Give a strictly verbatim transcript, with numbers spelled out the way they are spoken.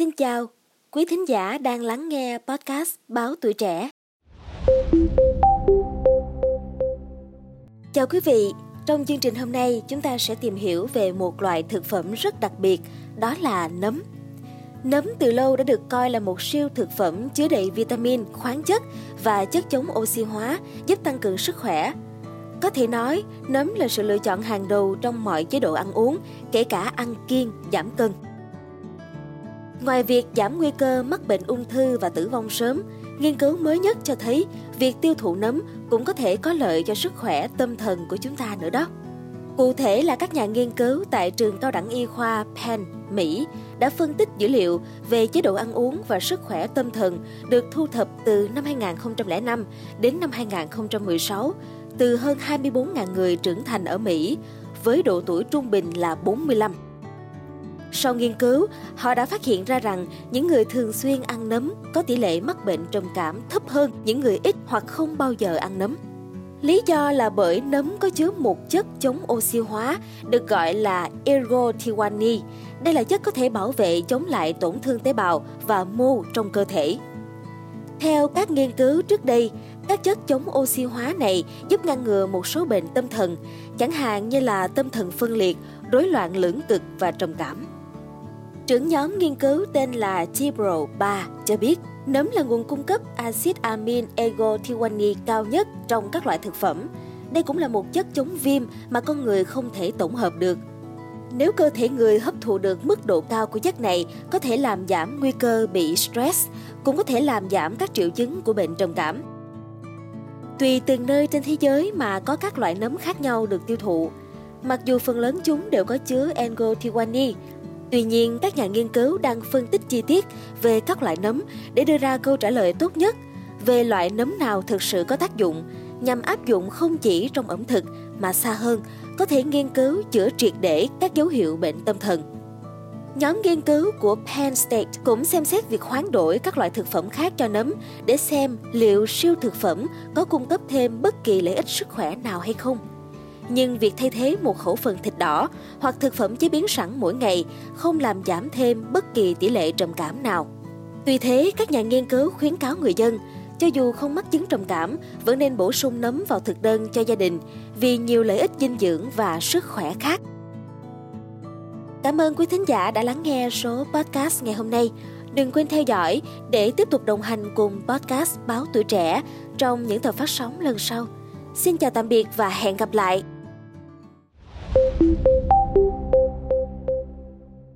Xin chào, quý thính giả đang lắng nghe podcast Báo Tuổi Trẻ. Chào quý vị, trong chương trình hôm nay chúng ta sẽ tìm hiểu về một loại thực phẩm rất đặc biệt, đó là nấm. Nấm từ lâu đã được coi là một siêu thực phẩm chứa đầy vitamin, khoáng chất và chất chống oxy hóa giúp tăng cường sức khỏe. Có thể nói, nấm là sự lựa chọn hàng đầu trong mọi chế độ ăn uống, kể cả ăn kiêng, giảm cân. Ngoài việc giảm nguy cơ mắc bệnh ung thư và tử vong sớm, nghiên cứu mới nhất cho thấy việc tiêu thụ nấm cũng có thể có lợi cho sức khỏe tâm thần của chúng ta nữa đó. Cụ thể là các nhà nghiên cứu tại trường cao đẳng y khoa Penn, Mỹ đã phân tích dữ liệu về chế độ ăn uống và sức khỏe tâm thần được thu thập từ năm hai nghìn không trăm lẻ năm đến năm hai nghìn không trăm mười sáu từ hơn hai mươi bốn nghìn người trưởng thành ở Mỹ với độ tuổi trung bình là bốn mươi lăm. Sau nghiên cứu, họ đã phát hiện ra rằng những người thường xuyên ăn nấm có tỷ lệ mắc bệnh trầm cảm thấp hơn những người ít hoặc không bao giờ ăn nấm. Lý do là bởi nấm có chứa một chất chống oxy hóa được gọi là ergothioneine. Đây là chất có thể bảo vệ chống lại tổn thương tế bào và mô trong cơ thể. Theo các nghiên cứu trước đây, các chất chống oxy hóa này giúp ngăn ngừa một số bệnh tâm thần, chẳng hạn như là tâm thần phân liệt, rối loạn lưỡng cực và trầm cảm. Trưởng nhóm nghiên cứu tên là Chibro ba cho biết nấm là nguồn cung cấp axit amin ergothioneine cao nhất trong các loại thực phẩm. Đây cũng là một chất chống viêm mà con người không thể tổng hợp được. Nếu cơ thể người hấp thụ được mức độ cao của chất này, có thể làm giảm nguy cơ bị stress, cũng có thể làm giảm các triệu chứng của bệnh trầm cảm. Tùy từng nơi trên thế giới mà có các loại nấm khác nhau được tiêu thụ, mặc dù phần lớn chúng đều có chứa ergothioneine. Tuy nhiên, các nhà nghiên cứu đang phân tích chi tiết về các loại nấm để đưa ra câu trả lời tốt nhất về loại nấm nào thực sự có tác dụng, nhằm áp dụng không chỉ trong ẩm thực mà xa hơn, có thể nghiên cứu chữa triệt để các dấu hiệu bệnh tâm thần. Nhóm nghiên cứu của Penn State cũng xem xét việc hoán đổi các loại thực phẩm khác cho nấm để xem liệu siêu thực phẩm có cung cấp thêm bất kỳ lợi ích sức khỏe nào hay không. Nhưng việc thay thế một khẩu phần thịt đỏ hoặc thực phẩm chế biến sẵn mỗi ngày không làm giảm thêm bất kỳ tỷ lệ trầm cảm nào. Tuy thế, các nhà nghiên cứu khuyến cáo người dân, cho dù không mắc chứng trầm cảm, vẫn nên bổ sung nấm vào thực đơn cho gia đình vì nhiều lợi ích dinh dưỡng và sức khỏe khác. Cảm ơn quý thính giả đã lắng nghe số podcast ngày hôm nay. Đừng quên theo dõi để tiếp tục đồng hành cùng podcast Báo Tuổi Trẻ trong những tập phát sóng lần sau. Xin chào tạm biệt và hẹn gặp lại!